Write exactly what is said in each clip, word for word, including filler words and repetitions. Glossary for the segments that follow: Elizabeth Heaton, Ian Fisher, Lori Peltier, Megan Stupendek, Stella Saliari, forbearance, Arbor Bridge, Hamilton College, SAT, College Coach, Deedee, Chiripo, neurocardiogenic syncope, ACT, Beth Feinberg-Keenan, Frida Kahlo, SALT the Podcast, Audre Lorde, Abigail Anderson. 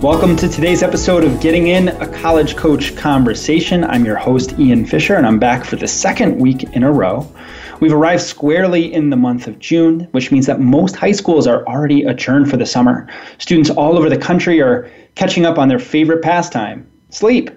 Welcome to today's episode of Getting In, a College Coach Conversation. I'm your host, Ian Fisher, and I'm back for the second week in a row. We've arrived squarely in the month of June, which means that most high schools are already adjourned for the summer. Students all over the country are catching up on their favorite pastime, sleep.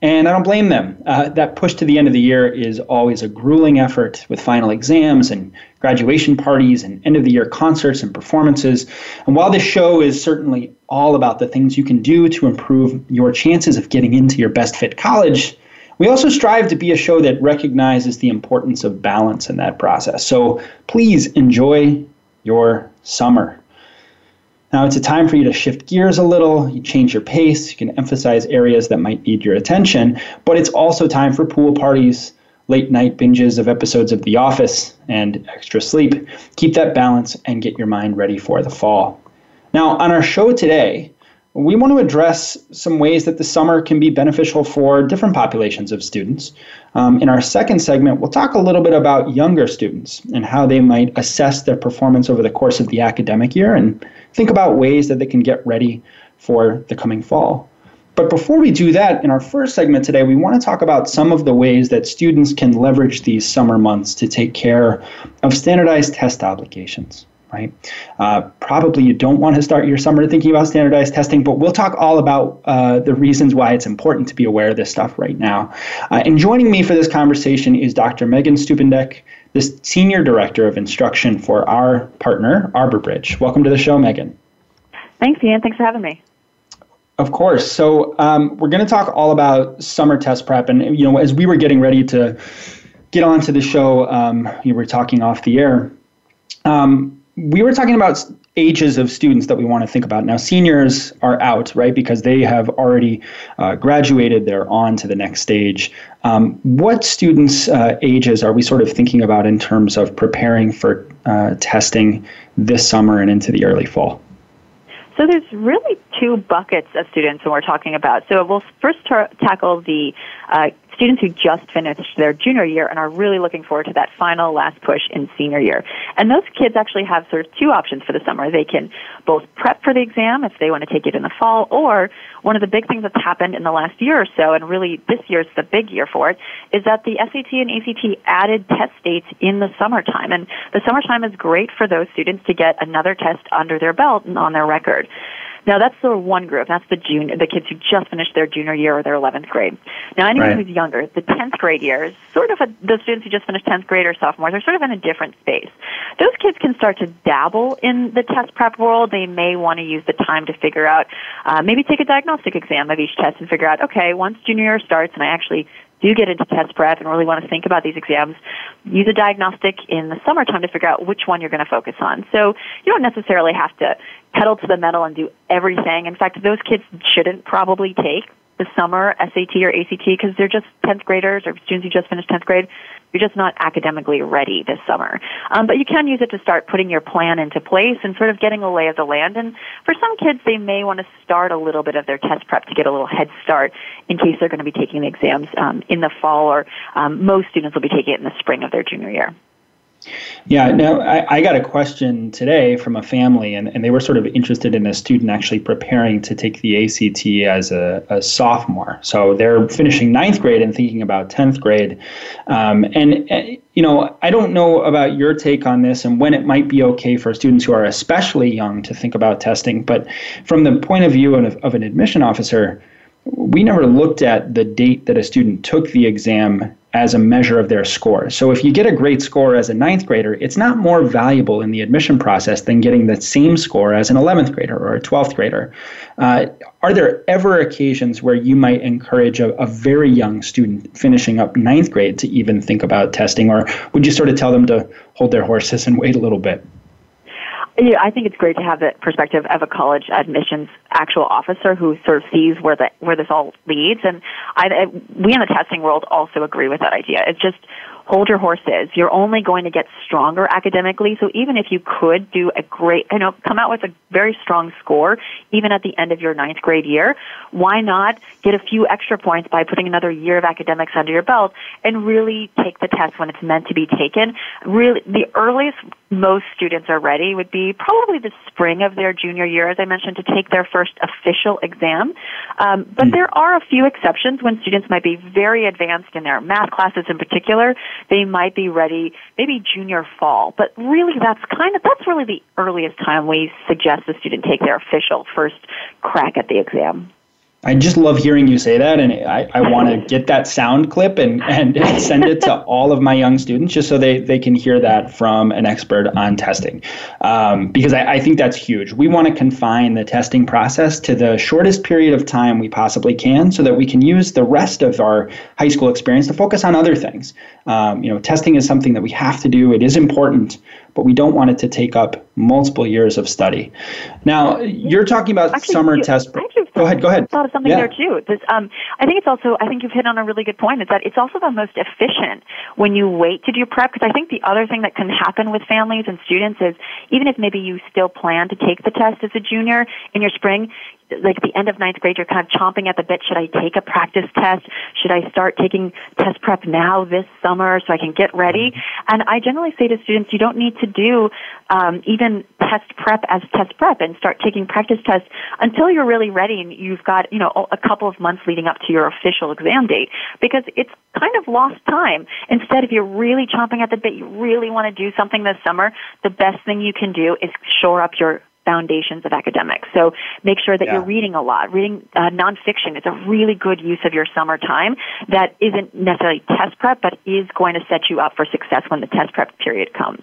And I don't blame them. Uh, that push to the end of the year is always a grueling effort with final exams and graduation parties and end-of-the-year concerts and performances. And while this show is certainly all about the things you can do to improve your chances of getting into your best fit college, we also strive to be a show that recognizes the importance of balance in that process. So please enjoy your summer. Now it's a time for you to shift gears a little, you change your pace, you can emphasize areas that might need your attention, but it's also time for pool parties, late night binges of episodes of The Office, and extra sleep. Keep that balance and get your mind ready for the fall. Now, on our show today, we want to address some ways that the summer can be beneficial for different populations of students. Um, in our second segment, we'll talk a little bit about younger students and how they might assess their performance over the course of the academic year and think about ways that they can get ready for the coming fall. But before we do that, in our first segment today, we want to talk about some of the ways that students can leverage these summer months to take care of standardized test obligations, right? Uh, probably you don't want to start your summer thinking about standardized testing, but we'll talk all about uh, the reasons why it's important to be aware of this stuff right now. Uh, and joining me for this conversation is Doctor Megan Stupendek, the Senior Director of Instruction for our partner, Arbor Bridge. Welcome to the show, Megan. Thanks, Ian. Thanks for having me. Of course. So um, we're going to talk all about summer test prep. And, you know, as we were getting ready to get onto the show, um, you were talking off the air. Um, we were talking about ages of students that we want to think about. Now, seniors are out, right, because they have already uh, graduated. They're on to the next stage. Um, what students' uh, ages are we sort of thinking about in terms of preparing for uh, testing this summer and into the early fall? So there's really two buckets of students when we're talking about. So we'll first tar- tackle the uh, students who just finished their junior year and are really looking forward to that final last push in senior year. And those kids actually have sort of two options for the summer. They can both prep for the exam if they want to take it in the fall, or one of the big things that's happened in the last year or so, and really this year's the big year for it, is that the S A T and A C T added test dates in the summertime. And the summertime is great for those students to get another test under their belt and on their record. Now, that's the one group. That's the junior, the kids who just finished their junior year or their eleventh grade. Now, anyone right. who's younger, the tenth grade years, sort of a, the students who just finished tenth grade or sophomores, are sort of in a different space. Those kids can start to dabble in the test prep world. They may want to use the time to figure out, uh, maybe take a diagnostic exam of each test and figure out, okay, once junior year starts and I actually do get into test prep and really want to think about these exams, use a diagnostic in the summertime to figure out which one you're going to focus on. So you don't necessarily have to pedal to the metal and do everything. In fact, those kids shouldn't probably take the summer S A T or A C T because they're just tenth graders or students who just finished tenth grade. You're just not academically ready this summer. Um, but you can use it to start putting your plan into place and sort of getting a lay of the land. And for some kids, they may want to start a little bit of their test prep to get a little head start in case they're going to be taking the exams um, in the fall, or um, most students will be taking it in the spring of their junior year. Yeah, now I, I got a question today from a family, and, and they were sort of interested in a student actually preparing to take the A C T as a, a sophomore. So they're finishing ninth grade and thinking about tenth grade. Um, and, and, you know, I don't know about your take on this and when it might be okay for students who are especially young to think about testing. But from the point of view of, of an admission officer, we never looked at the date that a student took the exam as a measure of their score. So if you get a great score as a ninth grader, it's not more valuable in the admission process than getting the same score as an eleventh grader or a twelfth grader. Uh, are there ever occasions where you might encourage a, a very young student finishing up ninth grade to even think about testing, or would you sort of tell them to hold their horses and wait a little bit? Yeah, I think it's great to have the perspective of a college admissions actual officer who sort of sees where the where this all leads. And I, I, we in the testing world also agree with that idea. It's just hold your horses. You're only going to get stronger academically. So even if you could do a great, you know, come out with a very strong score, even at the end of your ninth grade year, why not get a few extra points by putting another year of academics under your belt and really take the test when it's meant to be taken? Really, the earliest most students are ready would be probably the spring of their junior year, as I mentioned, to take their first official exam. Um, but mm-hmm. there are a few exceptions when students might be very advanced in their math classes in particular. They might be ready maybe junior fall. But really, that's kind of that's really the earliest time we suggest the student take their official first crack at the exam. I just love hearing you say that, and I, I want to get that sound clip and, and send it to all of my young students just so they, they can hear that from an expert on testing, um, because I, I think that's huge. We want to confine the testing process to the shortest period of time we possibly can so that we can use the rest of our high school experience to focus on other things. Um, you know, testing is something that we have to do. It is important, but we don't want it to take up multiple years of study. Now, you're talking about actually, summer you, test. Pro- Go ahead, go ahead. I thought of something yeah. there, too. This, um, I think it's also, I think you've hit on a really good point, is that it's also the most efficient when you wait to do prep, because I think the other thing that can happen with families and students is even if maybe you still plan to take the test as a junior in your spring, like the end of ninth grade, you're kind of chomping at the bit. Should I take a practice test? Should I start taking test prep now this summer so I can get ready? And I generally say to students, you don't need to do um, even test prep as test prep and start taking practice tests until you're really ready and you've got, you know, a couple of months leading up to your official exam date, because it's kind of lost time. Instead, if you're really chomping at the bit, you really want to do something this summer, the best thing you can do is shore up your foundations of academics. So make sure that yeah. you're reading a lot. Reading uh, nonfiction is a really good use of your summer time that isn't necessarily test prep, but is going to set you up for success when the test prep period comes.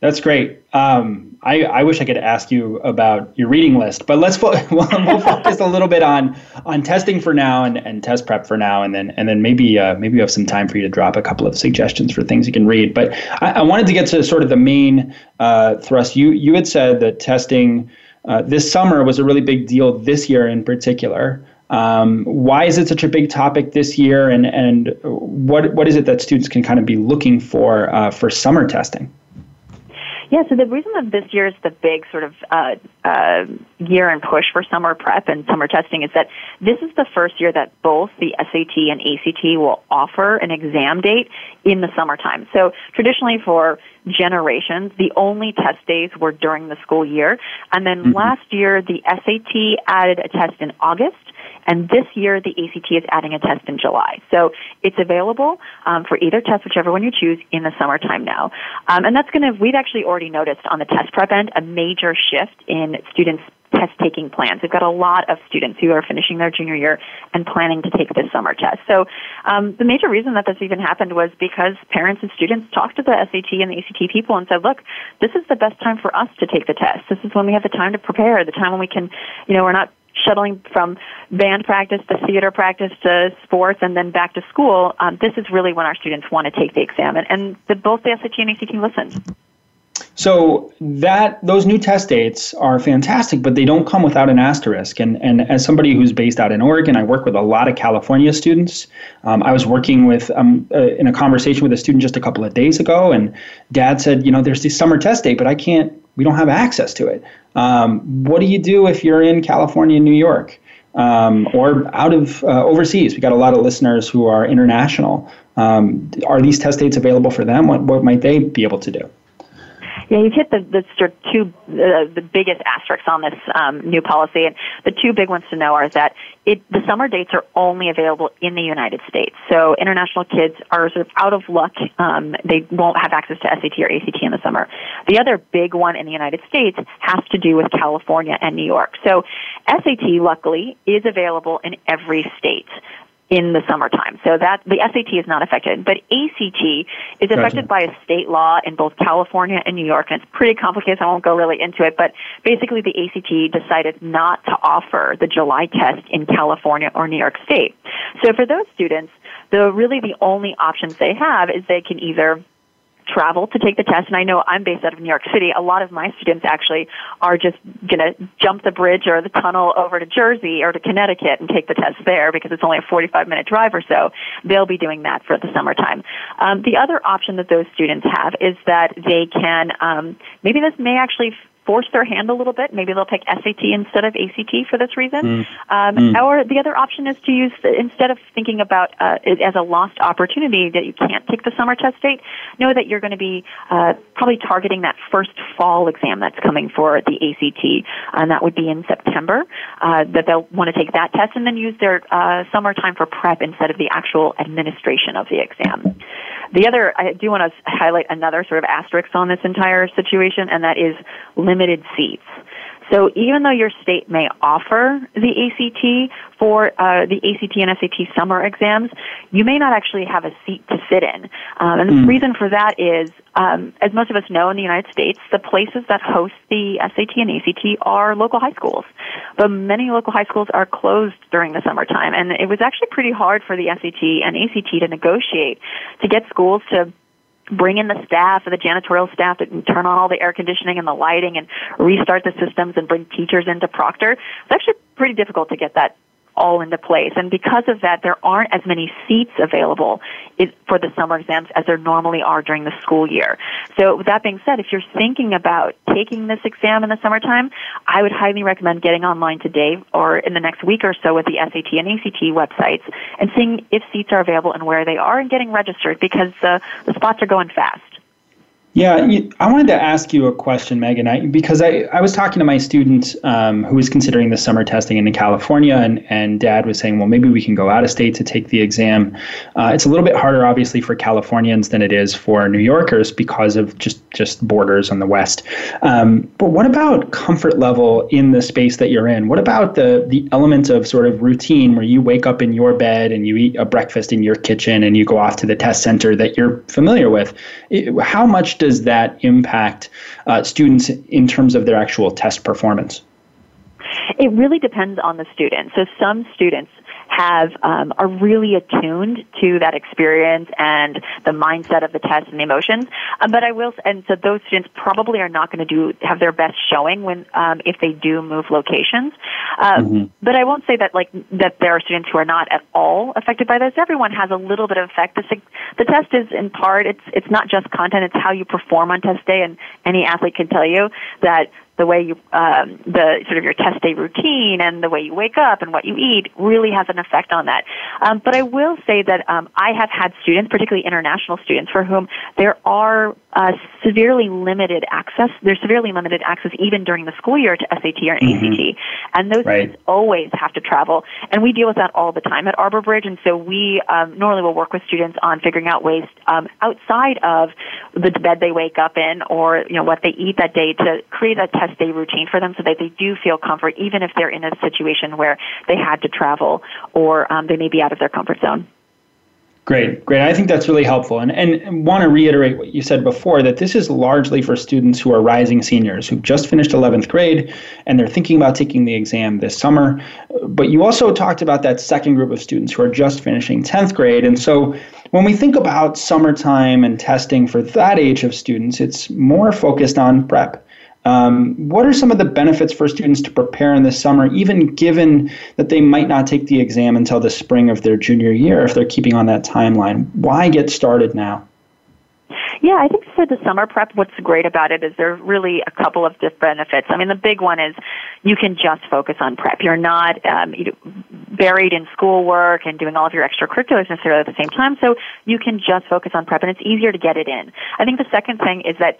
That's great. Um, I, I wish I could ask you about your reading list, but let's fo- we'll, we'll focus a little bit on on testing for now and, and test prep for now, and then and then maybe uh, maybe we have some time for you to drop a couple of suggestions for things you can read. But I, I wanted to get to sort of the main uh, thrust. You you had said that testing uh, this summer was a really big deal this year in particular. Um, why is it such a big topic this year, and and what what is it that students can kind of be looking for uh, for summer testing? Yeah, so the reason that this year is the big sort of uh, uh, year and push for summer prep and summer testing is that this is the first year that both the S A T and A C T will offer an exam date in the summertime. So traditionally for generations, the only test days were during the school year. And then mm-hmm. last year, the S A T added a test in August. And this year, the A C T is adding a test in July. So it's available um, for either test, whichever one you choose, in the summertime now. Um, and that's going to, we've actually already noticed on the test prep end a major shift in students' test-taking plans. We've got a lot of students who are finishing their junior year and planning to take this summer test. So um, the major reason that this even happened was because parents and students talked to the S A T and the A C T people and said, look, this is the best time for us to take the test. This is when we have the time to prepare, the time when we can, you know, we're not shuttling from band practice to theater practice to sports and then back to school. Um, this is really when our students want to take the exam, and, and the, both the S A T and A C T listen. So that those new test dates are fantastic, but they don't come without an asterisk. And and as somebody who's based out in Oregon, I work with a lot of California students. Um, I was working with um uh, in a conversation with a student just a couple of days ago, and Dad said, you know, there's this summer test date, but I can't. We don't have access to it. Um, what do you do if you're in California, New York, um, or out of uh, overseas? We got a lot of listeners who are international. Um, are these test dates available for them? What what might they be able to do? Yeah, you've hit the, the sort of two uh, the biggest asterisks on this um, new policy, and the two big ones to know are that it, the summer dates are only available in the United States. So international kids are sort of out of luck; um, they won't have access to S A T or A C T in the summer. The other big one in the United States has to do with California and New York. So S A T, luckily, is available in every state in the summertime. So that the S A T is not affected, but A C T is affected gotcha. by a state law in both California and New York, and it's pretty complicated, so I won't go really into it, but basically the A C T decided not to offer the July test in California or New York State. So for those students, the really the only options they have is they can either travel to take the test. And I know I'm based out of New York City. A lot of my students actually are just going to jump the bridge or the tunnel over to Jersey or to Connecticut and take the test there because it's only a forty-five minute drive or so. They'll be doing that for the summertime. Um, the other option that those students have is that they can, um, maybe this may actually force their hand a little bit. Maybe they'll pick S A T instead of A C T for this reason. Mm. Um, mm. Or the other option is to use, the, instead of thinking about uh, it as a lost opportunity that you can't take the summer test date, know that you're going to be uh, probably targeting that first fall exam that's coming for the A C T, and that would be in September, uh, that they'll want to take that test and then use their uh, summer time for prep instead of the actual administration of the exam. The other, I do want to highlight another sort of asterisk on this entire situation, and that is limited seats. So even though your state may offer the A C T for uh, the A C T and S A T summer exams, you may not actually have a seat to sit in. Um, and mm. the reason for that is, um, as most of us know in the United States, the places that host the S A T and A C T are local high schools. But many local high schools are closed during the summertime. And it was actually pretty hard for the S A T and A C T to negotiate to get schools to bring in the staff, or the janitorial staff, that can turn on all the air conditioning and the lighting and restart the systems and bring teachers into proctor. It's actually pretty difficult to get that all into place. And because of that, there aren't as many seats available for the summer exams as there normally are during the school year. So with that being said, if you're thinking about taking this exam in the summertime, I would highly recommend getting online today or in the next week or so with the S A T and A C T websites and seeing if seats are available and where they are and getting registered because uh, the spots are going fast. Yeah, I wanted to ask you a question, Megan, I, because I, I was talking to my student um, who was considering the summer testing in California, and, and Dad was saying, well, maybe we can go out of state to take the exam. Uh, it's a little bit harder, obviously, for Californians than it is for New Yorkers because of just, just borders on the West. Um, but what about comfort level in the space that you're in? What about the, the element of sort of routine where you wake up in your bed and you eat a breakfast in your kitchen and you go off to the test center that you're familiar with? It, how much does that impact uh, students in terms of their actual test performance? It really depends on the student. So some students have um, are really attuned to that experience and the mindset of the test and the emotions. Um, but I will, and so those students probably are not going to do have their best showing when um, if they do move locations. Uh, mm-hmm. But I won't say that like that there are students who are not at all affected by this. Everyone has a little bit of effect. The, the test is in part it's it's not just content; it's how you perform on test day. And any athlete can tell you that. The way you, um, the sort of your test day routine and the way you wake up and what you eat really has an effect on that. Um, but I will say that um, I have had students, particularly international students, for whom there are uh, severely limited access. There's severely limited access even during the school year to S A T or mm-hmm. A C T, and those right. students always have to travel. And we deal with that all the time at Arbor Bridge. And so we um, normally will work with students on figuring out ways um, outside of the bed they wake up in, or you know what they eat that day, to create that test day routine for them so that they do feel comfort even if they're in a situation where they had to travel or um, they may be out of their comfort zone. Great, great. I think that's really helpful. And and want to reiterate what you said before, that this is largely for students who are rising seniors, who've just finished eleventh grade, and they're thinking about taking the exam this summer. But you also talked about that second group of students who are just finishing tenth grade. And so when we think about summertime and testing for that age of students, it's more focused on prep. Um, what are some of the benefits for students to prepare in the summer, even given that they might not take the exam until the spring of their junior year if they're keeping on that timeline? Why get started now? Yeah, I think for the summer prep, what's great about it is there are really a couple of different benefits. I mean, the big one is you can just focus on prep. You're not um, you know, buried in schoolwork and doing all of your extracurriculars necessarily at the same time, so you can just focus on prep, and it's easier to get it in. I think the second thing is that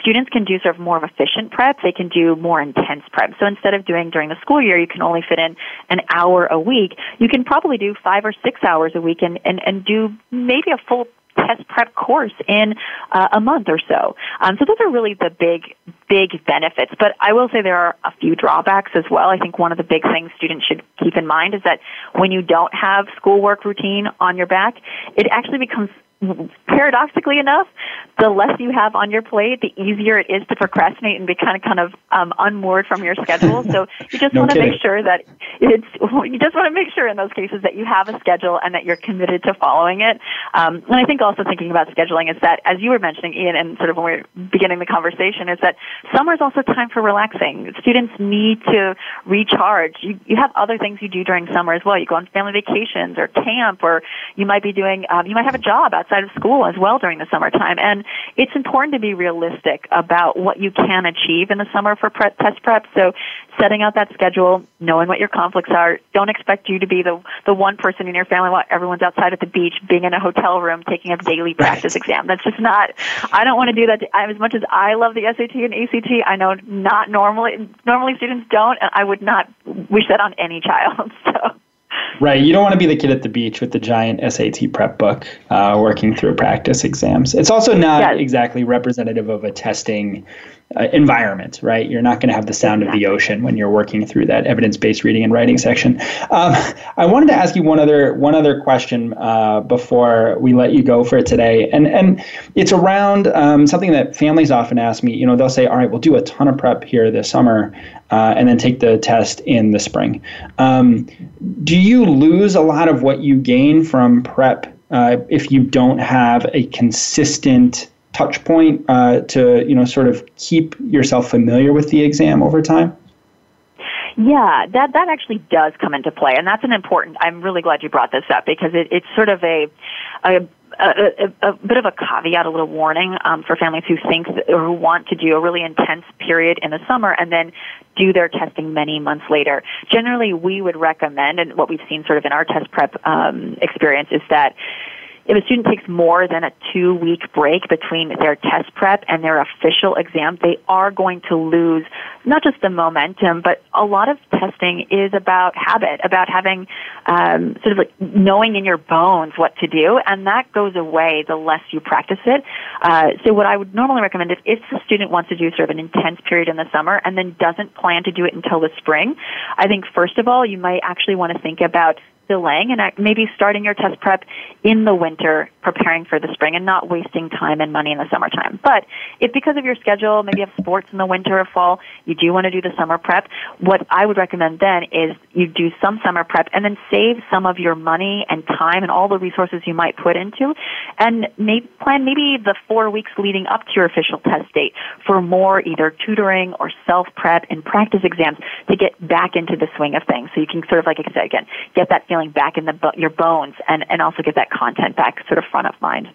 students can do sort of more of efficient prep. They can do more intense prep. So instead of doing during the school year, you can only fit in an hour a week. You can probably do five or six hours a week and, and, and do maybe a full test prep course in uh, a month or so. Um, so those are really the big, big benefits. But I will say there are a few drawbacks as well. I think one of the big things students should keep in mind is that when you don't have schoolwork routine on your back, it actually becomes paradoxically enough, the less you have on your plate, the easier it is to procrastinate and be kind of kind of um, unmoored from your schedule. So you just no want to kidding. make sure that it's you just want to make sure in those cases that you have a schedule and that you're committed to following it. Um, and I think also thinking about scheduling is that, as you were mentioning, Ian, and sort of when we were beginning the conversation, is that summer is also time for relaxing. Students need to recharge. You you have other things you do during summer as well. You go on family vacations or camp, or you might be doing um, you might have a job outside of school as well during the summertime. And it's important to be realistic about what you can achieve in the summer for prep, test prep. So setting out that schedule, knowing what your conflicts are. Don't expect you to be the the one person in your family while everyone's outside at the beach, being in a hotel room, taking a daily practice right. exam. That's just not, I don't want to do that. To, as much as I love the S A T and A C T, I know not normally, normally students don't, and I would not wish that on any child. So. Right. You don't want to be the kid at the beach with the giant S A T prep book uh, working through practice exams. It's also not yes. exactly representative of a testing uh, environment, right? You're not going to have the sound exactly. of the ocean when you're working through that evidence-based reading and writing section. Um, I wanted to ask you one other one other question uh, before we let you go for today. And, and it's around um, something that families often ask me. You know, they'll say, all right, we'll do a ton of prep here this summer uh, and then take the test in the spring. Um, do you lose a lot of what you gain from prep uh, if you don't have a consistent touch point uh, to, you know, sort of keep yourself familiar with the exam over time? Yeah, that, that actually does come into play. And that's an important, I'm really glad you brought this up, because it, it's sort of a, a A, a, a bit of a caveat, a little warning um, for families who think that, or who want to do a really intense period in the summer and then do their testing many months later. Generally, we would recommend, and what we've seen sort of in our test prep um, experience is that if a student takes more than a two-week break between their test prep and their official exam, they are going to lose not just the momentum, but a lot of testing is about habit, about having um, sort of like knowing in your bones what to do, and that goes away the less you practice it. Uh, so what I would normally recommend is if a student wants to do sort of an intense period in the summer and then doesn't plan to do it until the spring, I think, first of all, you might actually want to think about delaying and maybe starting your test prep in the winter, preparing for the spring, and not wasting time and money in the summertime. But if because of your schedule, maybe you have sports in the winter or fall, you do want to do the summer prep, what I would recommend then is you do some summer prep and then save some of your money and time and all the resources you might put into, and maybe plan maybe the four weeks leading up to your official test date for more either tutoring or self-prep and practice exams to get back into the swing of things. So you can sort of, like I said again, get that feeling back in the your bones and, and also get that content back sort of front of mind.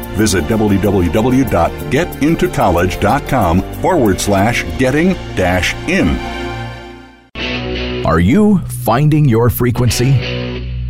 Visit www.getintocollege.com forward slash getting dash in. Are you finding your frequency?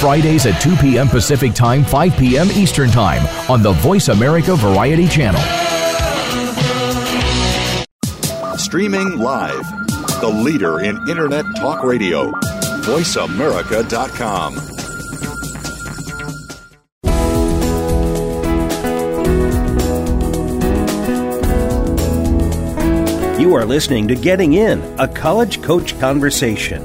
Fridays at two p.m. Pacific Time, five p.m. Eastern Time on the Voice America Variety Channel. Streaming live, the leader in Internet Talk Radio, voice america dot com. You are listening to Getting In, a College Coach Conversation.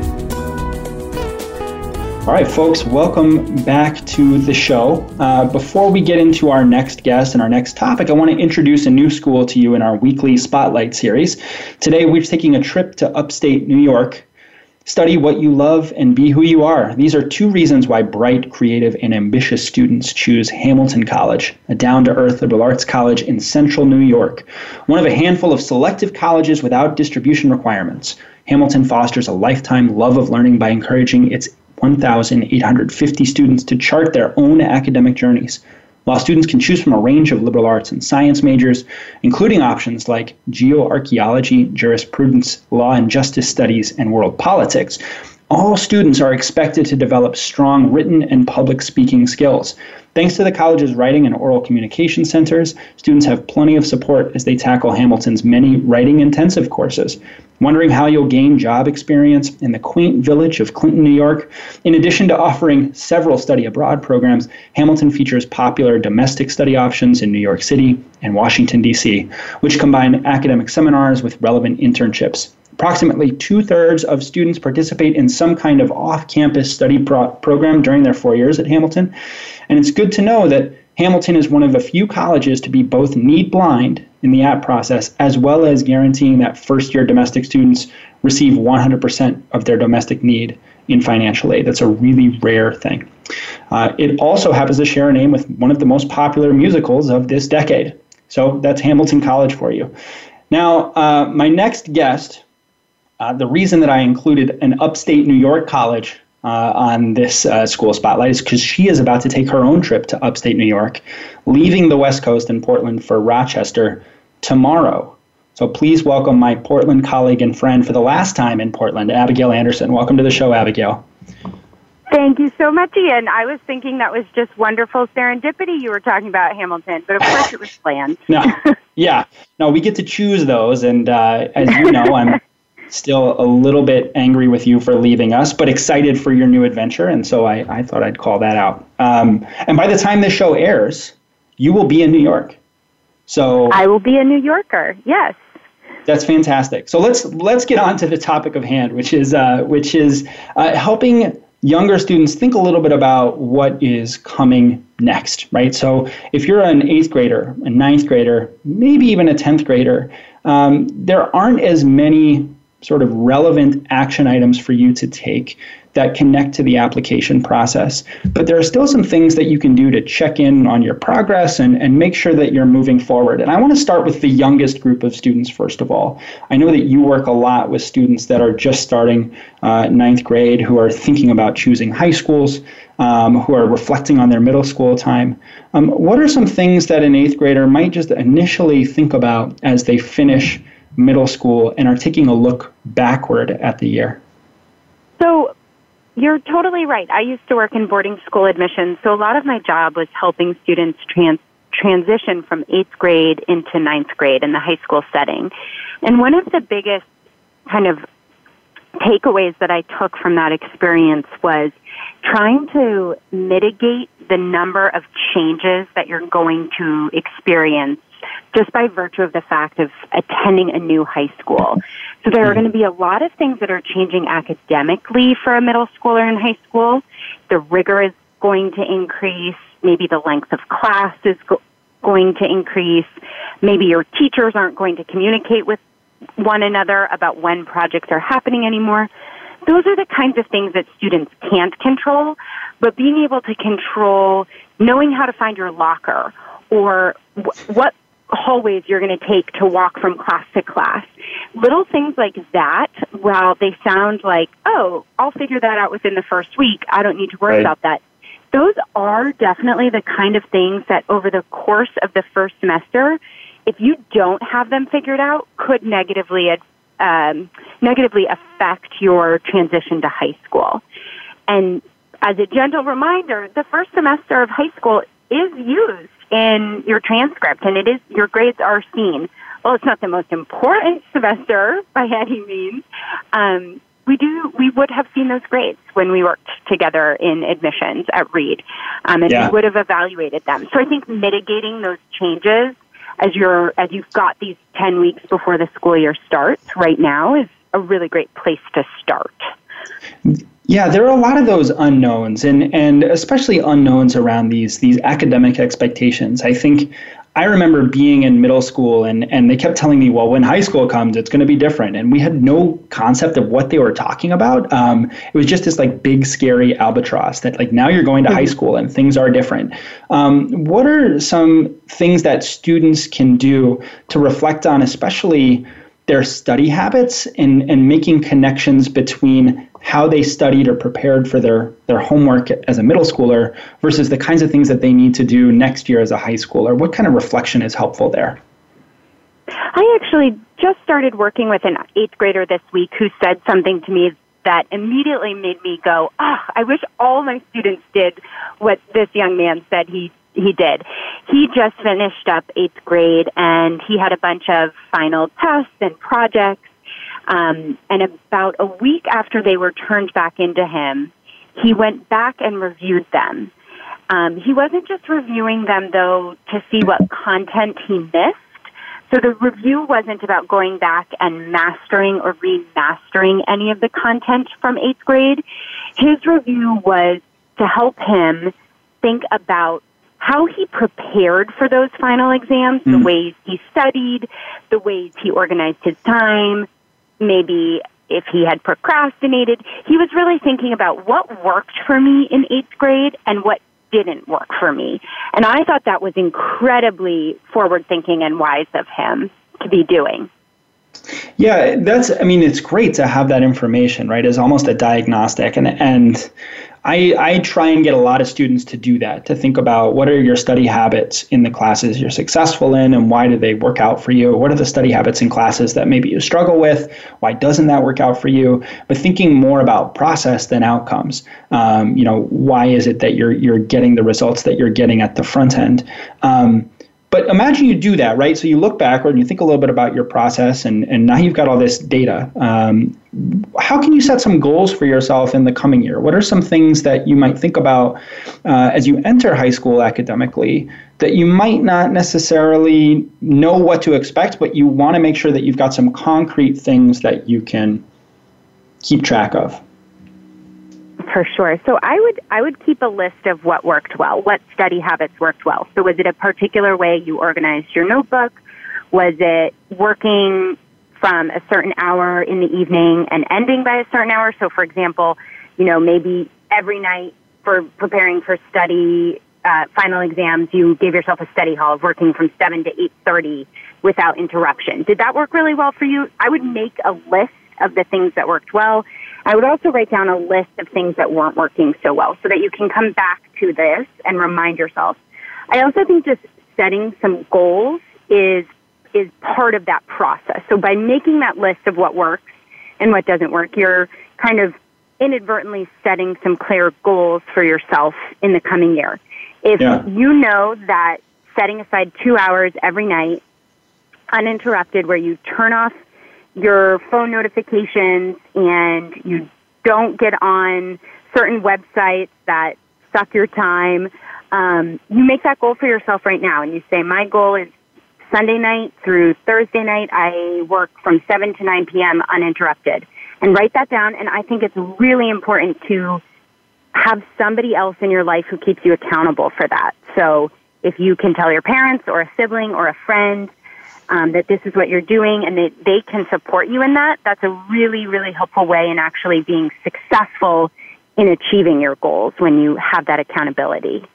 All right, folks, welcome back to the show. Uh, before we get into our next guest and our next topic, I want to introduce a new school to you in our weekly Spotlight series. Today, we're taking a trip to upstate New York. Study what you love and be who you are. These are two reasons why bright, creative, and ambitious students choose Hamilton College, a down-to-earth liberal arts college in central New York, one of a handful of selective colleges without distribution requirements. Hamilton fosters a lifetime love of learning by encouraging its one thousand eight hundred fifty students to chart their own academic journeys. While students can choose from a range of liberal arts and science majors, including options like geoarchaeology, jurisprudence, law and justice studies, and world politics, all students are expected to develop strong written and public speaking skills. Thanks to the college's writing and oral communication centers, students have plenty of support as they tackle Hamilton's many writing-intensive courses. Wondering how you'll gain job experience in the quaint village of Clinton, New York? In addition to offering several study abroad programs, Hamilton features popular domestic study options in New York City and Washington, D C, which combine academic seminars with relevant internships. Approximately two-thirds of students participate in some kind of off-campus study pro- program during their four years at Hamilton. And it's good to know that Hamilton is one of a few colleges to be both need-blind in the app process as well as guaranteeing that first-year domestic students receive one hundred percent of their domestic need in financial aid. That's a really rare thing. Uh, it also happens to share a name with one of the most popular musicals of this decade. So that's Hamilton College for you. Now, uh, my next guest... Uh, the reason that I included an upstate New York college uh, on this uh, school spotlight is because she is about to take her own trip to upstate New York, leaving the West Coast and Portland for Rochester tomorrow. So please welcome my Portland colleague and friend for the last time in Portland, Abigail Anderson. Welcome to the show, Abigail. Thank you so much, Ian. I was thinking that was just wonderful serendipity you were talking about Hamilton, but of course it was planned. no, yeah. No, we get to choose those, and uh, as you know, I'm... still a little bit angry with you for leaving us, but excited for your new adventure. And so I, I thought I'd call that out. Um, and by the time this show airs, you will be in New York. So I will be a New Yorker. Yes, that's fantastic. So let's let's get on to the topic of hand, which is uh, which is uh, helping younger students think a little bit about what is coming next, right? So if you're an eighth grader, a ninth grader, maybe even a tenth grader, um, there aren't as many sort of relevant action items for you to take that connect to the application process. But there are still some things that you can do to check in on your progress and, and make sure that you're moving forward. And I want to start with the youngest group of students, first of all. I know that you work a lot with students that are just starting uh, ninth grade, who are thinking about choosing high schools, um, who are reflecting on their middle school time. Um, what are some things that an eighth grader might just initially think about as they finish middle school and are taking a look backward at the year? So you're totally right. I used to work in boarding school admissions, so a lot of my job was helping students trans- transition from eighth grade into ninth grade in the high school setting. And one of the biggest kind of takeaways that I took from that experience was trying to mitigate the number of changes that you're going to experience just by virtue of the fact of attending a new high school. So there are going to be a lot of things that are changing academically for a middle schooler and high school. The rigor is going to increase. Maybe the length of class is go- going to increase. Maybe your teachers aren't going to communicate with one another about when projects are happening anymore. Those are the kinds of things that students can't control, but being able to control knowing how to find your locker or w- what hallways you're going to take to walk from class to class. Little things like that, while they sound like, oh, I'll figure that out within the first week, I don't need to worry right. about that. Those are definitely the kind of things that over the course of the first semester, if you don't have them figured out, could negatively um, negatively affect your transition to high school. And as a gentle reminder, the first semester of high school is used in your transcript, and it is your grades are seen. Well, it's not the most important semester by any means. Um, we do we would have seen those grades when we worked together in admissions at Reed, um, and yeah. we would have evaluated them. So I think mitigating those changes as you're as you've got these ten weeks before the school year starts right now is a really great place to start. Yeah, there are a lot of those unknowns, and and especially unknowns around these these academic expectations. I think I remember being in middle school, and and they kept telling me, well, when high school comes, it's going to be different. And we had no concept of what they were talking about. Um, it was just this like big, scary albatross that like now you're going to mm-hmm. high school and things are different. Um, what are some things that students can do to reflect on, especially their study habits and, and making connections between how they studied or prepared for their, their homework as a middle schooler versus the kinds of things that they need to do next year as a high schooler? What kind of reflection is helpful there? I actually just started working with an eighth grader this week who said something to me that immediately made me go, oh, I wish all my students did what this young man said he He did. He just finished up eighth grade, and he had a bunch of final tests and projects. Um, and about a week after they were turned back into him, he went back and reviewed them. Um, he wasn't just reviewing them, though, to see what content he missed. So the review wasn't about going back and mastering or remastering any of the content from eighth grade. His review was to help him think about how he prepared for those final exams, the mm. ways he studied, the ways he organized his time, maybe if he had procrastinated. He was really thinking about what worked for me in eighth grade and what didn't work for me. And I thought that was incredibly forward-thinking and wise of him to be doing. Yeah, that's, I mean, it's great to have that information, right? It's almost a diagnostic. And, and I, I try and get a lot of students to do that, to think about what are your study habits in the classes you're successful in and why do they work out for you? What are the study habits in classes that maybe you struggle with? Why doesn't that work out for you? But thinking more about process than outcomes. Um, you know, why is it that you're you're getting the results that you're getting at the front end? Um, But imagine you do that, right? So you look backward and you think a little bit about your process, and, and now you've got all this data. Um, how can you set some goals for yourself in the coming year? What are some things that you might think about uh, as you enter high school academically that you might not necessarily know what to expect, but you want to make sure that you've got some concrete things that you can keep track of? For sure. So I would I would keep a list of what worked well, what study habits worked well. So was it a particular way you organized your notebook? Was it working from a certain hour in the evening and ending by a certain hour? So for example, you know, maybe every night for preparing for study, uh, final exams, you gave yourself a study hall of working from seven to eight thirty without interruption. Did that work really well for you? I would make a list of the things that worked well. I would also write down a list of things that weren't working so well so that you can come back to this and remind yourself. I also think just setting some goals is is part of that process. So by making that list of what works and what doesn't work, you're kind of inadvertently setting some clear goals for yourself in the coming year. If yeah. you know that setting aside two hours every night, uninterrupted, where you turn off your phone notifications and you don't get on certain websites that suck your time. Um, you make that goal for yourself right now, and you say, my goal is Sunday night through Thursday night, I work from seven to nine p.m. uninterrupted. And write that down, and I think it's really important to have somebody else in your life who keeps you accountable for that. So if you can tell your parents or a sibling or a friend um, that this is what you're doing and that they can support you in that, that's a really, really helpful way in actually being successful in achieving your goals when you have that accountability.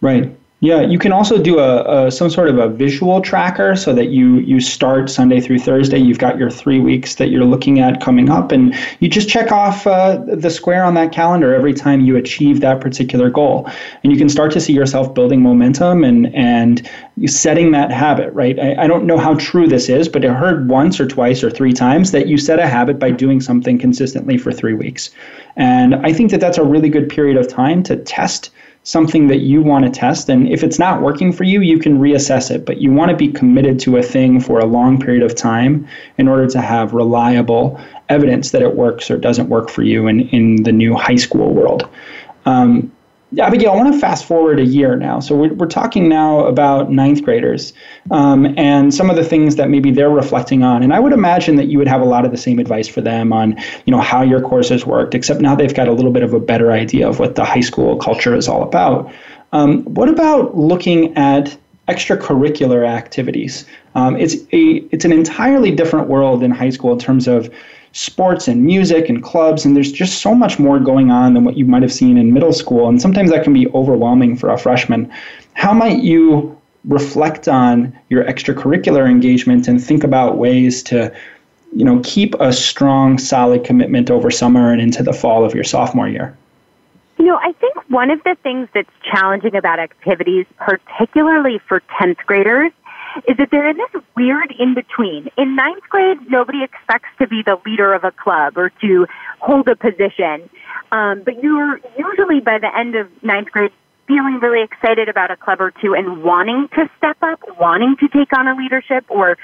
Right. Yeah, you can also do a, a some sort of a visual tracker so that you, you start Sunday through Thursday. You've got your three weeks that you're looking at coming up, and you just check off uh, the square on that calendar every time you achieve that particular goal. And you can start to see yourself building momentum and, and setting that habit, right? I, I don't know how true this is, but I heard once or twice or three times that you set a habit by doing something consistently for three weeks. And I think that that's a really good period of time to test something that you want to test. And if it's not working for you, you can reassess it. But you want to be committed to a thing for a long period of time in order to have reliable evidence that it works or doesn't work for you in, in the new high school world. Um, Abigail, I want to fast forward a year now. So we're, we're talking now about ninth graders um, and some of the things that maybe they're reflecting on. And I would imagine that you would have a lot of the same advice for them on, you know, how your courses worked, except now they've got a little bit of a better idea of what the high school culture is all about. Um, what about looking at extracurricular activities? Um, it's a it's an entirely different world in high school in terms of sports and music and clubs, and there's just so much more going on than what you might have seen in middle school, and sometimes that can be overwhelming for a freshman. How might you reflect on your extracurricular engagement and think about ways to, you know, keep a strong, solid commitment over summer and into the fall of your sophomore year? You know, I think one of the things that's challenging about activities, particularly for tenth graders, is that they're in this weird in-between. In ninth grade, nobody expects to be the leader of a club or to hold a position. Um, but you're usually, by the end of ninth grade, feeling really excited about a club or two and wanting to step up, wanting to take on a leadership or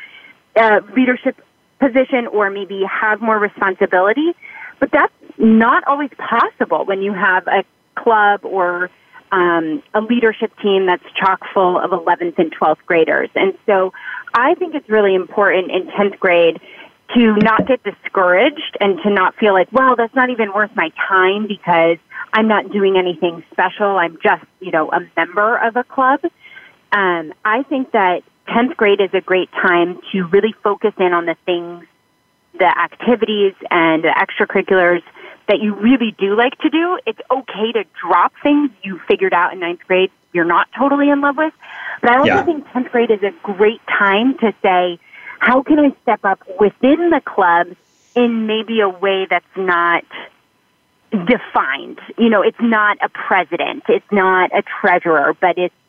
uh, leadership position or maybe have more responsibility. But that's not always possible when you have a club or Um, a leadership team that's chock full of eleventh and twelfth graders. And so I think it's really important in tenth grade to not get discouraged and to not feel like, well, that's not even worth my time because I'm not doing anything special. I'm just, you know, a member of a club. Um, I think that tenth grade is a great time to really focus in on the things, the activities and the extracurriculars that you really do like to do. It's okay to drop things you figured out in ninth grade you're not totally in love with. But I also yeah. think tenth grade is a great time to say, how can I step up within the club in maybe a way that's not defined? You know, it's not a president, it's not a treasurer, but it's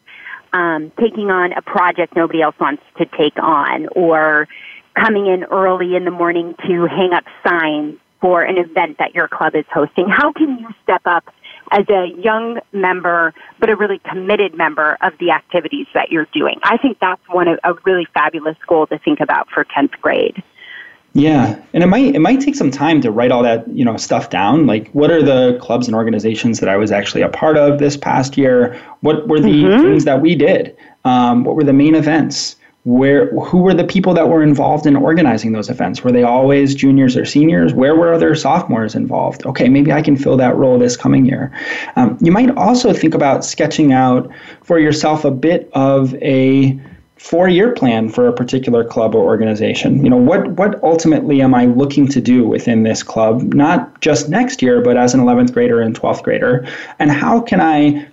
um, taking on a project nobody else wants to take on, or coming in early in the morning to hang up signs for an event that your club is hosting. How can you step up as a young member, but a really committed member of the activities that you're doing? I think that's one of a really fabulous goal to think about for tenth grade. Yeah, and it might it might take some time to write all that, you know, stuff down. Like, what are the clubs and organizations that I was actually a part of this past year? What were the mm-hmm. things that we did? Um, what were the main events? Where, who were the people that were involved in organizing those events? Were they always juniors or seniors? Where were other sophomores involved? Okay, maybe I can fill that role this coming year. Um, you might also think about sketching out for yourself a bit of a four-year plan for a particular club or organization. You know, what what ultimately am I looking to do within this club? Not just next year, but as an eleventh grader and twelfth grader. And how can I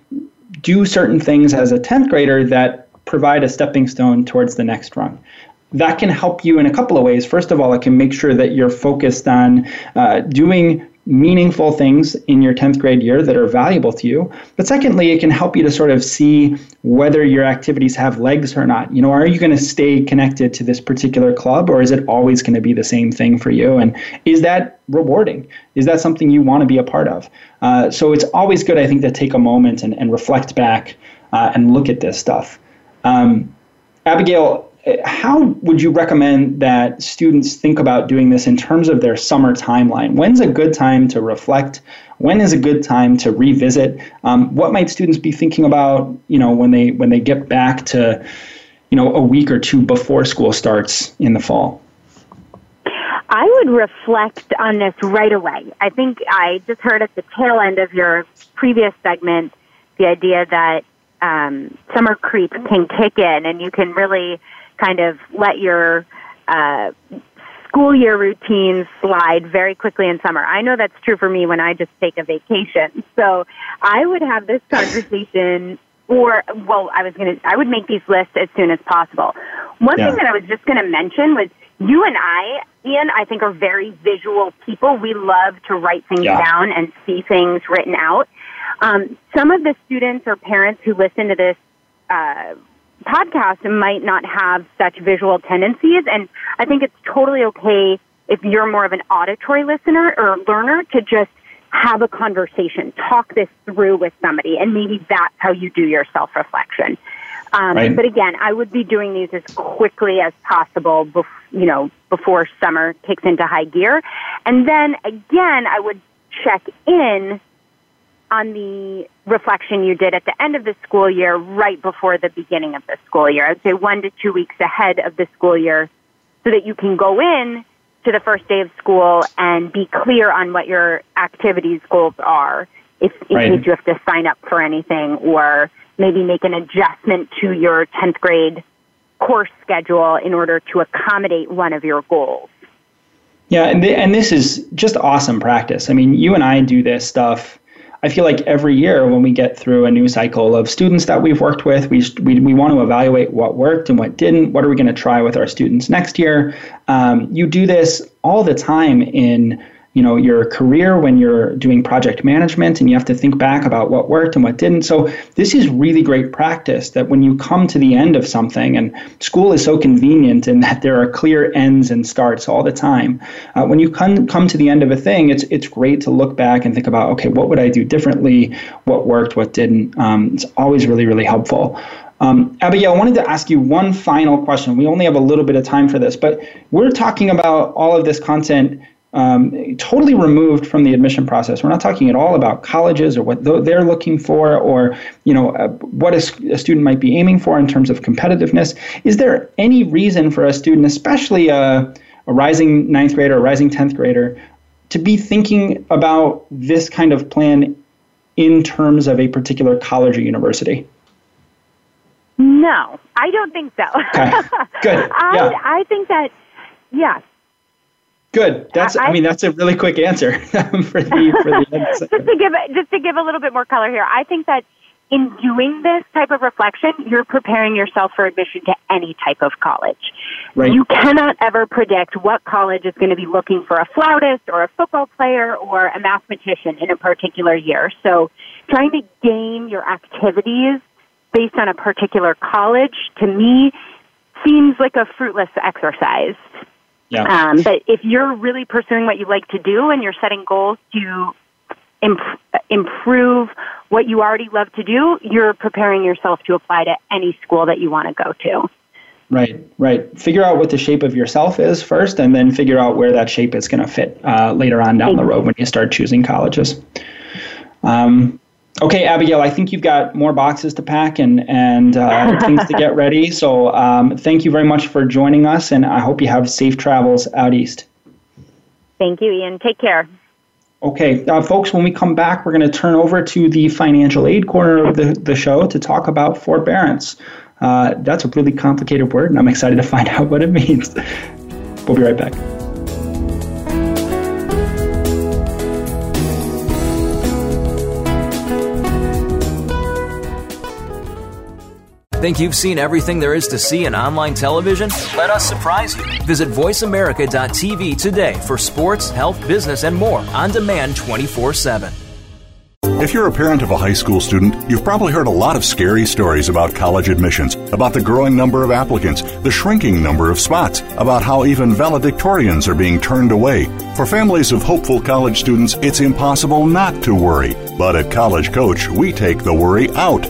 do certain things as a tenth grader that provide a stepping stone towards the next rung? That can help you in a couple of ways. First of all, it can make sure that you're focused on uh, doing meaningful things in your tenth grade year that are valuable to you. But secondly, it can help you to sort of see whether your activities have legs or not. You know, are you going to stay connected to this particular club, or is it always going to be the same thing for you? And is that rewarding? Is that something you want to be a part of? Uh, so it's always good, I think, to take a moment and, and reflect back uh, and look at this stuff. Um, Abigail, how would you recommend that students think about doing this in terms of their summer timeline? When's a good time to reflect? When is a good time to revisit? Um, what might students be thinking about, you know, when they when they get back to, you know, a week or two before school starts in the fall? I would reflect on this right away. I think I just heard at the tail end of your previous segment the idea that um, summer creep can kick in, and you can really kind of let your uh, school year routine slide very quickly in summer. I know that's true for me when I just take a vacation. So I would have this conversation, or well, I was going to, I would make these lists as soon as possible. One yeah. thing that I was just going to mention was, you and I, Ian, I think are very visual people. We love to write things yeah. down and see things written out. Um, some of the students or parents who listen to this uh, podcast might not have such visual tendencies, and I think it's totally okay if you're more of an auditory listener or learner to just have a conversation, talk this through with somebody, and maybe that's how you do your self-reflection. Um, right. But again, I would be doing these as quickly as possible, bef- you know, before summer kicks into high gear. And then again, I would check in on the reflection you did at the end of the school year, right before the beginning of the school year. I would say one to two weeks ahead of the school year, so that you can go in to the first day of school and be clear on what your activities goals are, if in right. case you have to sign up for anything, or maybe make an adjustment to your tenth grade course schedule in order to accommodate one of your goals. Yeah, and, th- and this is just awesome practice. I mean, you and I do this stuff, I feel like, every year when we get through a new cycle of students that we've worked with. We we, we want to evaluate what worked and what didn't. What are we going to try with our students next year? Um, you do this all the time in you know, your career when you're doing project management, and you have to think back about what worked and what didn't. So this is really great practice, that when you come to the end of something, and school is so convenient in that there are clear ends and starts all the time. Uh, when you come, come to the end of a thing, it's it's great to look back and think about, okay, what would I do differently? What worked? What didn't? Um, it's always really, really helpful. Um, Abigail, I wanted to ask you one final question. We only have a little bit of time for this, but we're talking about all of this content Um, totally removed from the admission process. We're not talking at all about colleges or what they're looking for, or you know uh, what a, a student might be aiming for in terms of competitiveness. Is there any reason for a student, especially a, a rising ninth grader, a rising tenth grader, to be thinking about this kind of plan in terms of a particular college or university? No, I don't think so. Okay. Good. I, yeah. I think that, yes. Yeah. Good. That's. I, I mean, that's a really quick answer for the. For the end just to give just to give a little bit more color here, I think that in doing this type of reflection, you're preparing yourself for admission to any type of college. Right. You cannot ever predict what college is going to be looking for a flautist or a football player or a mathematician in a particular year. So, trying to game your activities based on a particular college, to me, seems like a fruitless exercise. Yeah. Um, but if you're really pursuing what you like to do, and you're setting goals to imp- improve what you already love to do, you're preparing yourself to apply to any school that you want to go to. Right, right. Figure out what the shape of yourself is first, and then figure out where that shape is going to fit uh, later on down Thank the road when you start choosing colleges. Um Okay, Abigail, I think you've got more boxes to pack and, and uh, things to get ready. So um, thank you very much for joining us, and I hope you have safe travels out east. Thank you, Ian. Take care. Okay, uh, folks, when we come back, we're going to turn over to the financial aid corner of the, the show to talk about forbearance. Uh, that's a really complicated word, and I'm excited to find out what it means. We'll be right back. Think you've seen everything there is to see in online television? Let us surprise you. Visit voice america dot t v today for sports, health, business, and more on demand twenty-four seven. If you're a parent of a high school student, you've probably heard a lot of scary stories about college admissions, about the growing number of applicants, the shrinking number of spots, about how even valedictorians are being turned away. For families of hopeful college students, it's impossible not to worry. But at College Coach, we take the worry out.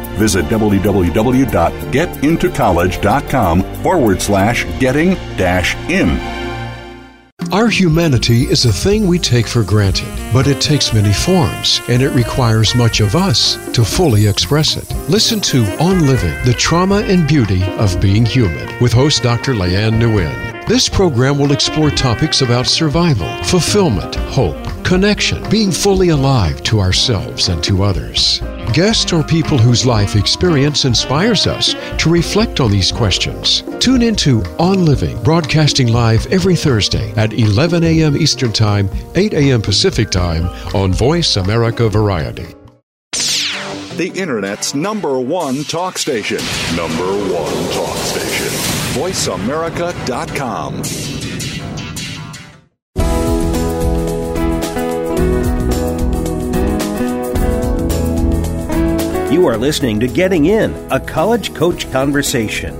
Visit www.getintocollege.com forward slash getting dash in. Our humanity is a thing we take for granted, but it takes many forms, and it requires much of us to fully express it. Listen to On Living, The Trauma and Beauty of Being Human, with host Doctor Leanne Nguyen. This program will explore topics about survival, fulfillment, hope, connection, being fully alive to ourselves and to others. Guests or people whose life experience inspires us to reflect on these questions. Tune into On Living, broadcasting live every Thursday at eleven a.m. Eastern Time, eight a.m. Pacific Time on Voice America Variety. The Internet's number one talk station. Number one talk station. voice america dot com. You are listening to Getting In, a College Coach Conversation.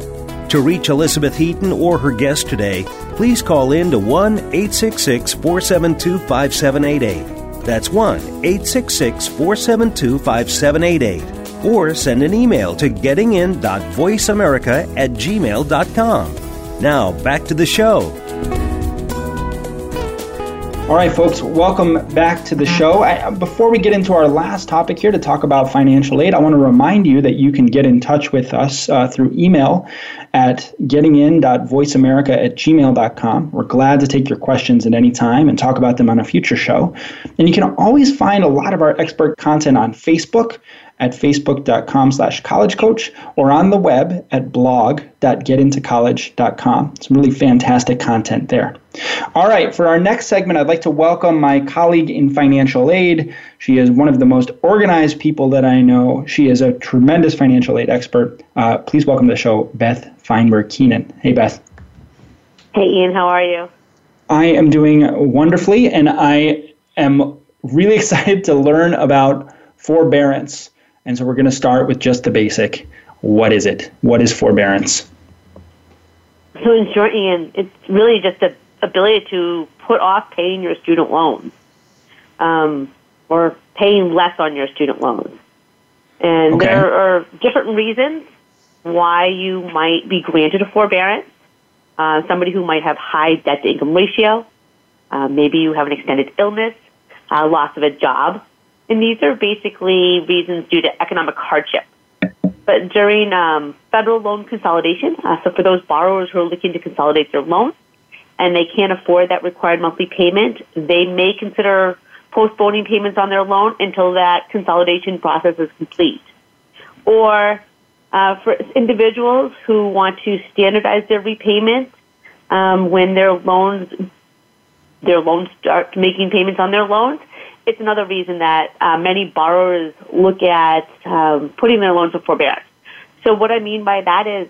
To reach Elizabeth Heaton or her guest today, please call in to one eight six six, four seven two, five seven eight eight. That's one eight six six, four seven two, five seven eight eight. Or send an email to gettingin.voiceamerica at gmail dot com. Now, back to the show. All right, folks, welcome back to the show. I, before we get into our last topic here to talk about financial aid, I want to remind you that you can get in touch with us uh, through email at gettingin.voiceamerica at gmail dot com. We're glad to take your questions at any time and talk about them on a future show. And you can always find a lot of our expert content on Facebook at facebook.com slash college coach or on the web at blog dot get into college dot com. Some really fantastic content there. All right, for our next segment, I'd like to welcome my colleague in financial aid. She is one of the most organized people that I know. She is a tremendous financial aid expert. Uh, please welcome to the show, Beth Feinberg-Keenan. Hey, Beth. Hey, Ian, how are you? I am doing wonderfully, and I am really excited to learn about forbearance. And so we're going to start with just the basic. What is it? What is forbearance? So in short, Ian, it's really just the ability to put off paying your student loans um, or paying less on your student loans. And okay. There are different reasons why you might be granted a forbearance. Uh, somebody who might have high debt-to-income ratio. Uh, maybe you have an extended illness, uh, loss of a job. And these are basically reasons due to economic hardship. But during um, federal loan consolidation, uh, so for those borrowers who are looking to consolidate their loans and they can't afford that required monthly payment, they may consider postponing payments on their loan until that consolidation process is complete. Or uh, for individuals who want to standardize their repayments um, when their loans, their loans start making payments on their loans, it's another reason that uh, many borrowers look at um, putting their loans in forbearance. So what I mean by that is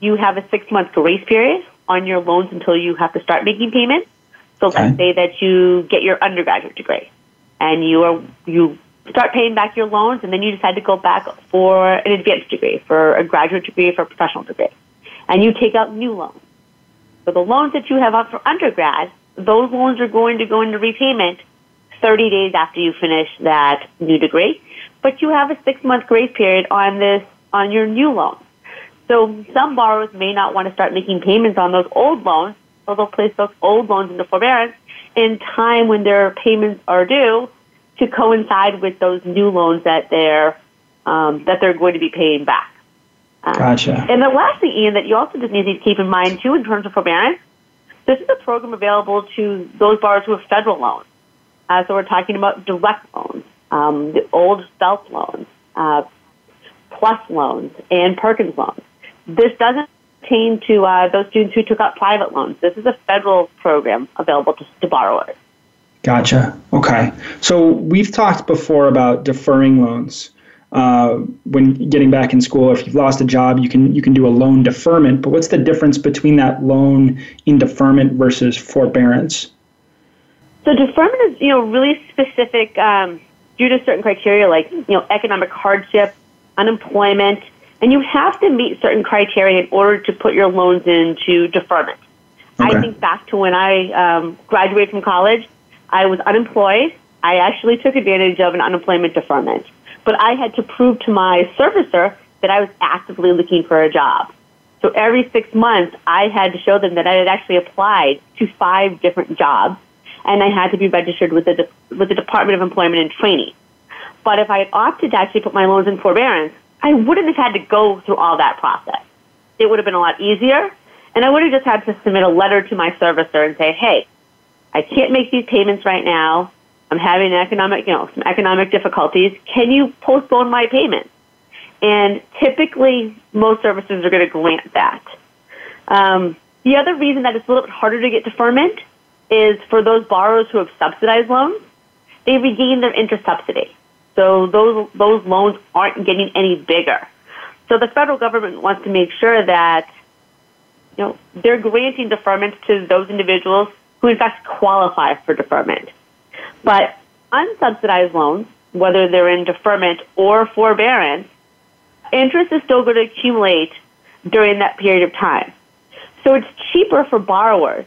you have a six-month grace period on your loans until you have to start making payments. So okay. Let's say that you get your undergraduate degree and you are you start paying back your loans and then you decide to go back for an advanced degree, for a graduate degree, for a professional degree. And you take out new loans. So the loans that you have out for undergrad, those loans are going to go into repayment thirty days after you finish that new degree, but you have a six-month grace period on this on your new loan. So some borrowers may not want to start making payments on those old loans, so they'll place those old loans into forbearance in time when their payments are due to coincide with those new loans that they're um, that they're going to be paying back. Um, gotcha. And the last thing, Ian, that you also just need to keep in mind too in terms of forbearance, this is a program available to those borrowers who have federal loans. Uh, so we're talking about direct loans, um, the old self loans, uh, plus loans, and Perkins loans. This doesn't pertain to uh, those students who took out private loans. This is a federal program available to, to borrowers. Gotcha. Okay. So we've talked before about deferring loans. Uh, when getting back in school, if you've lost a job, you can you can do a loan deferment. But what's the difference between that loan in deferment versus forbearance? So deferment is, you know, really specific um, due to certain criteria like, you know, economic hardship, unemployment, and you have to meet certain criteria in order to put your loans into deferment. Okay. I think back to when I um, graduated from college, I was unemployed. I actually took advantage of an unemployment deferment. But I had to prove to my servicer that I was actively looking for a job. So every six months, I had to show them that I had actually applied to five different jobs, and I had to be registered with the de- with the Department of Employment and Training. But if I had opted to actually put my loans in forbearance, I wouldn't have had to go through all that process. It would have been a lot easier, and I would have just had to submit a letter to my servicer and say, hey, I can't make these payments right now. I'm having economic, you know, some economic difficulties. Can you postpone my payment? And typically, most services are going to grant that. Um, the other reason that it's a little bit harder to get deferment is for those borrowers who have subsidized loans, they regain their interest subsidy. So those those loans aren't getting any bigger. So the federal government wants to make sure that, you know, they're granting deferments to those individuals who in fact qualify for deferment. But unsubsidized loans, whether they're in deferment or forbearance, interest is still going to accumulate during that period of time. So it's cheaper for borrowers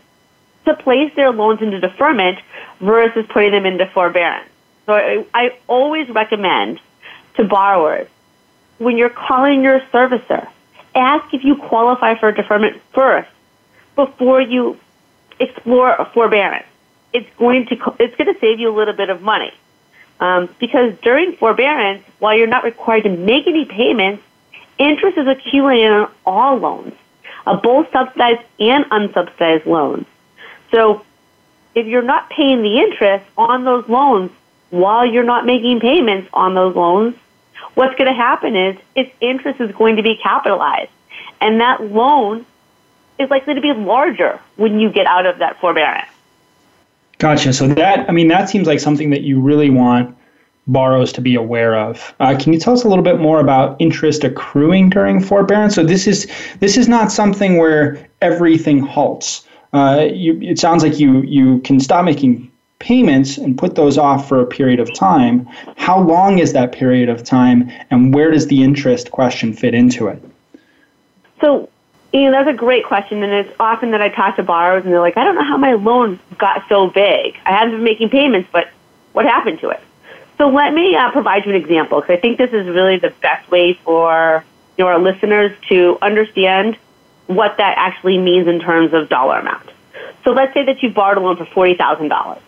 to place their loans into deferment versus putting them into forbearance. So I, I always recommend to borrowers, when you're calling your servicer, ask if you qualify for deferment first before you explore a forbearance. It's going to it's going to save you a little bit of money um, because during forbearance, while you're not required to make any payments, interest is accumulating on all loans, uh, both subsidized and unsubsidized loans. So if you're not paying the interest on those loans while you're not making payments on those loans, what's going to happen is its interest is going to be capitalized, and that loan is likely to be larger when you get out of that forbearance. Gotcha. So that, I mean, that seems like something that you really want borrowers to be aware of. Uh, can you tell us a little bit more about interest accruing during forbearance? So this is this is not something where everything halts. Uh, you, it sounds like you you can stop making payments and put those off for a period of time. How long is that period of time, and where does the interest question fit into it? So, you know, that's a great question, and it's often that I talk to borrowers, and they're like, I don't know how my loan got so big. I haven't been making payments, but what happened to it? So let me uh, provide you an example, because I think this is really the best way for, you know, our listeners to understand what that actually means in terms of dollar amount. So let's say that you borrowed a loan for forty thousand dollars,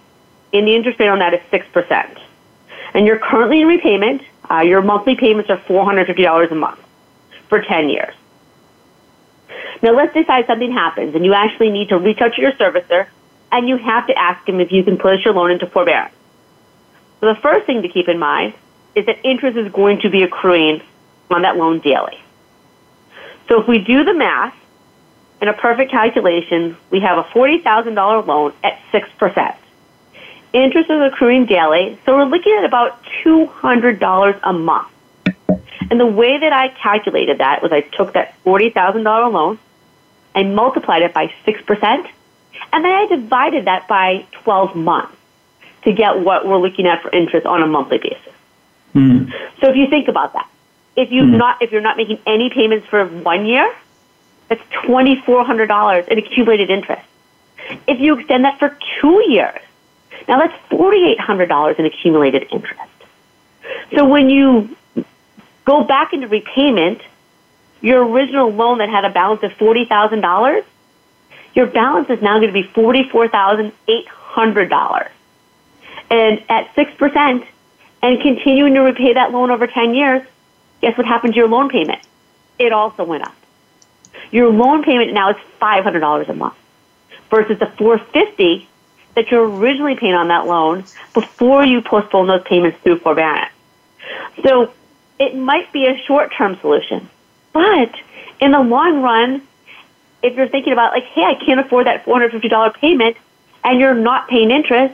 and the interest rate on that is six percent, and you're currently in repayment. Uh, your monthly payments are four hundred fifty dollars a month for ten years. Now, let's decide something happens, and you actually need to reach out to your servicer, and you have to ask him if you can place your loan into forbearance. So the first thing to keep in mind is that interest is going to be accruing on that loan daily. So if we do the math, in a perfect calculation, we have a forty thousand dollars loan at six percent. Interest is accruing daily, so we're looking at about two hundred dollars a month. And the way that I calculated that was I took that forty thousand dollars loan, I multiplied it by six percent, and then I divided that by twelve months to get what we're looking at for interest on a monthly basis. Mm. So if you think about that, if you've mm. not, if you're not making any payments for one year, that's two thousand four hundred dollars in accumulated interest. If you extend that for two years, now that's four thousand eight hundred dollars in accumulated interest. So when you go back into repayment, your original loan that had a balance of forty thousand dollars, your balance is now going to be forty-four thousand eight hundred dollars. And at six percent, and continuing to repay that loan over ten years, guess what happened to your loan payment? It also went up. Your loan payment now is five hundred dollars a month versus the four hundred fifty dollars that you're originally paying on that loan before you postpone those payments through forbearance. So it might be a short-term solution, but in the long run, if you're thinking about like, hey, I can't afford that four hundred fifty dollars payment, and you're not paying interest,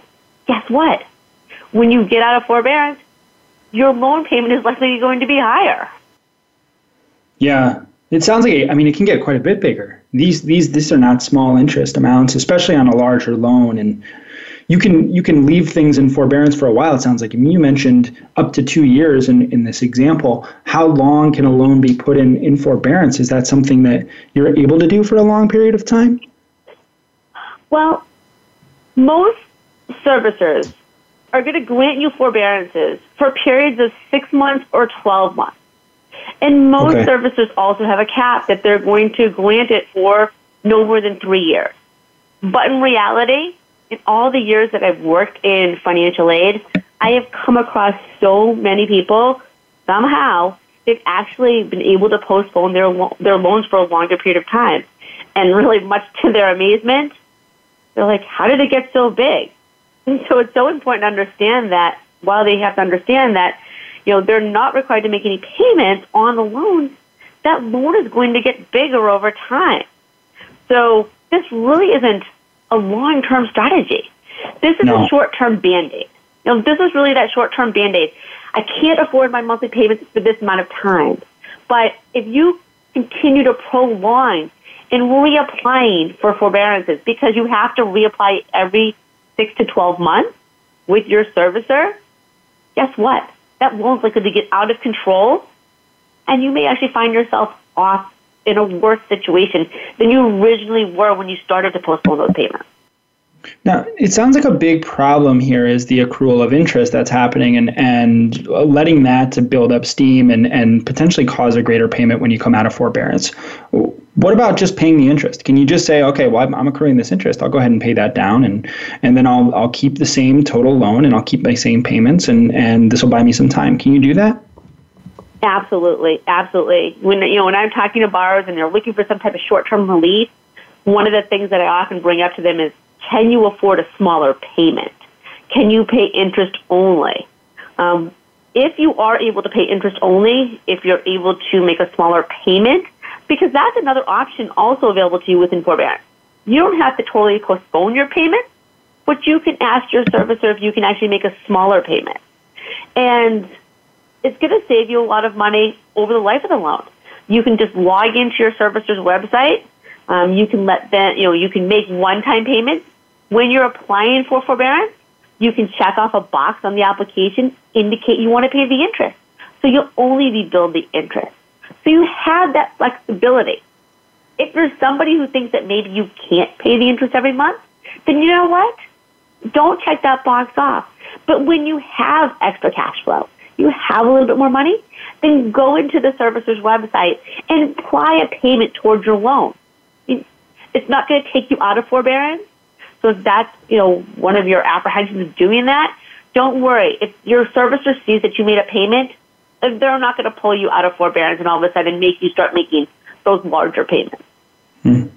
guess what? When you get out of forbearance, your loan payment is likely going to be higher. Yeah, it sounds like, it, I mean, it can get quite a bit bigger. These these these are not small interest amounts, especially on a larger loan. And you can you can leave things in forbearance for a while, it sounds like. I mean, you mentioned up to two years in, in this example. How long can a loan be put in, in forbearance? Is that something that you're able to do for a long period of time? Well, most servicers are going to grant you forbearances for periods of six months or twelve months. And most okay. servicers also have a cap that they're going to grant it for no more than three years. But in reality, in all the years that I've worked in financial aid, I have come across so many people, somehow, they've actually been able to postpone their their loans for a longer period of time. And really, much to their amazement, they're like, how did it get so big? And so it's so important to understand that, while they have to understand that, you know, they're not required to make any payments on the loan, that loan is going to get bigger over time. So this really isn't a long-term strategy. This is no. a short-term Band-Aid. You know, this is really that short-term Band-Aid. I can't afford my monthly payments for this amount of time. But if you continue to prolong and reapplying for forbearances, because you have to reapply every six to twelve months with your servicer, guess what? That loan's likely to get out of control, and you may actually find yourself off in a worse situation than you originally were when you started to postpone those payments. Now, it sounds like a big problem here is the accrual of interest that's happening and, and letting that to build up steam and, and potentially cause a greater payment when you come out of forbearance. What about just paying the interest? Can you just say, okay, well, I'm, I'm accruing this interest. I'll go ahead and pay that down, and, and then I'll I'll keep the same total loan, and I'll keep my same payments, and, and this will buy me some time. Can you do that? Absolutely, absolutely. When you know when I'm talking to borrowers and they're looking for some type of short-term relief, one of the things that I often bring up to them is, can you afford a smaller payment? Can you pay interest only? Um, if you are able to pay interest only, if you're able to make a smaller payment, because that's another option also available to you within forbearance. You don't have to totally postpone your payment, but you can ask your servicer if you can actually make a smaller payment. And it's going to save you a lot of money over the life of the loan. You can just log into your servicer's website. Um, you can let them, you know, you can make one-time payments. When you're applying for forbearance, you can check off a box on the application, indicate you want to pay the interest. So you'll only rebuild the interest. So you have that flexibility. If you're somebody who thinks that maybe you can't pay the interest every month, then you know what? Don't check that box off. But when you have extra cash flow, you have a little bit more money, then go into the servicer's website and apply a payment towards your loan. It's not going to take you out of forbearance. So if that's, you know, one of your apprehensions of doing that, don't worry. If your servicer sees that you made a payment, they're not going to pull you out of forbearance and all of a sudden make you start making those larger payments. Hmm.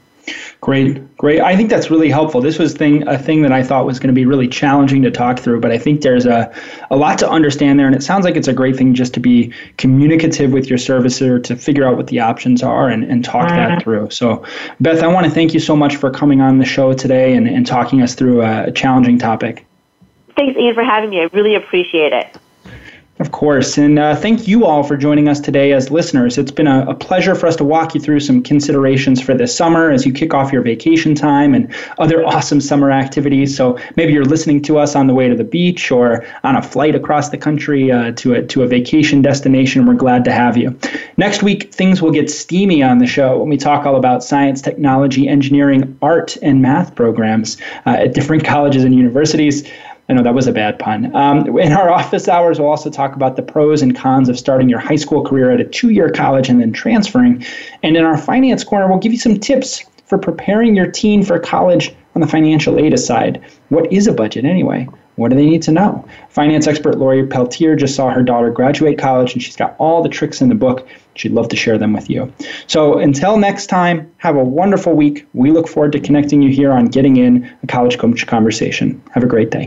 Great, great. I think that's really helpful. This was thing a thing that I thought was going to be really challenging to talk through, but I think there's a, a lot to understand there, and it sounds like it's a great thing just to be communicative with your servicer to figure out what the options are and, and talk uh-huh. that through. So, Beth, I want to thank you so much for coming on the show today and, and talking us through a challenging topic. Thanks, Ian, for having me. I really appreciate it. Of course. And uh, thank you all for joining us today as listeners. It's been a, a pleasure for us to walk you through some considerations for this summer as you kick off your vacation time and other awesome summer activities. So maybe you're listening to us on the way to the beach or on a flight across the country uh, to, a, to a vacation destination. We're glad to have you. Next week, things will get steamy on the show when we talk all about science, technology, engineering, art, and math programs uh, at different colleges and universities. I know that was a bad pun. Um, in our office hours, we'll also talk about the pros and cons of starting your high school career at a two-year college and then transferring. And in our finance corner, we'll give you some tips for preparing your teen for college on the financial aid side. What is a budget anyway? What do they need to know? Finance expert Lori Peltier just saw her daughter graduate college, and she's got all the tricks in the book. She'd love to share them with you. So until next time, have a wonderful week. We look forward to connecting you here on Getting In, a College Coach Conversation. Have a great day.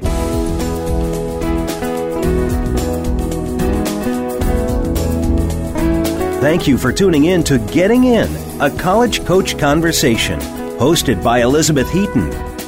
Thank you for tuning in to Getting In, a College Coach Conversation, hosted by Elizabeth Heaton.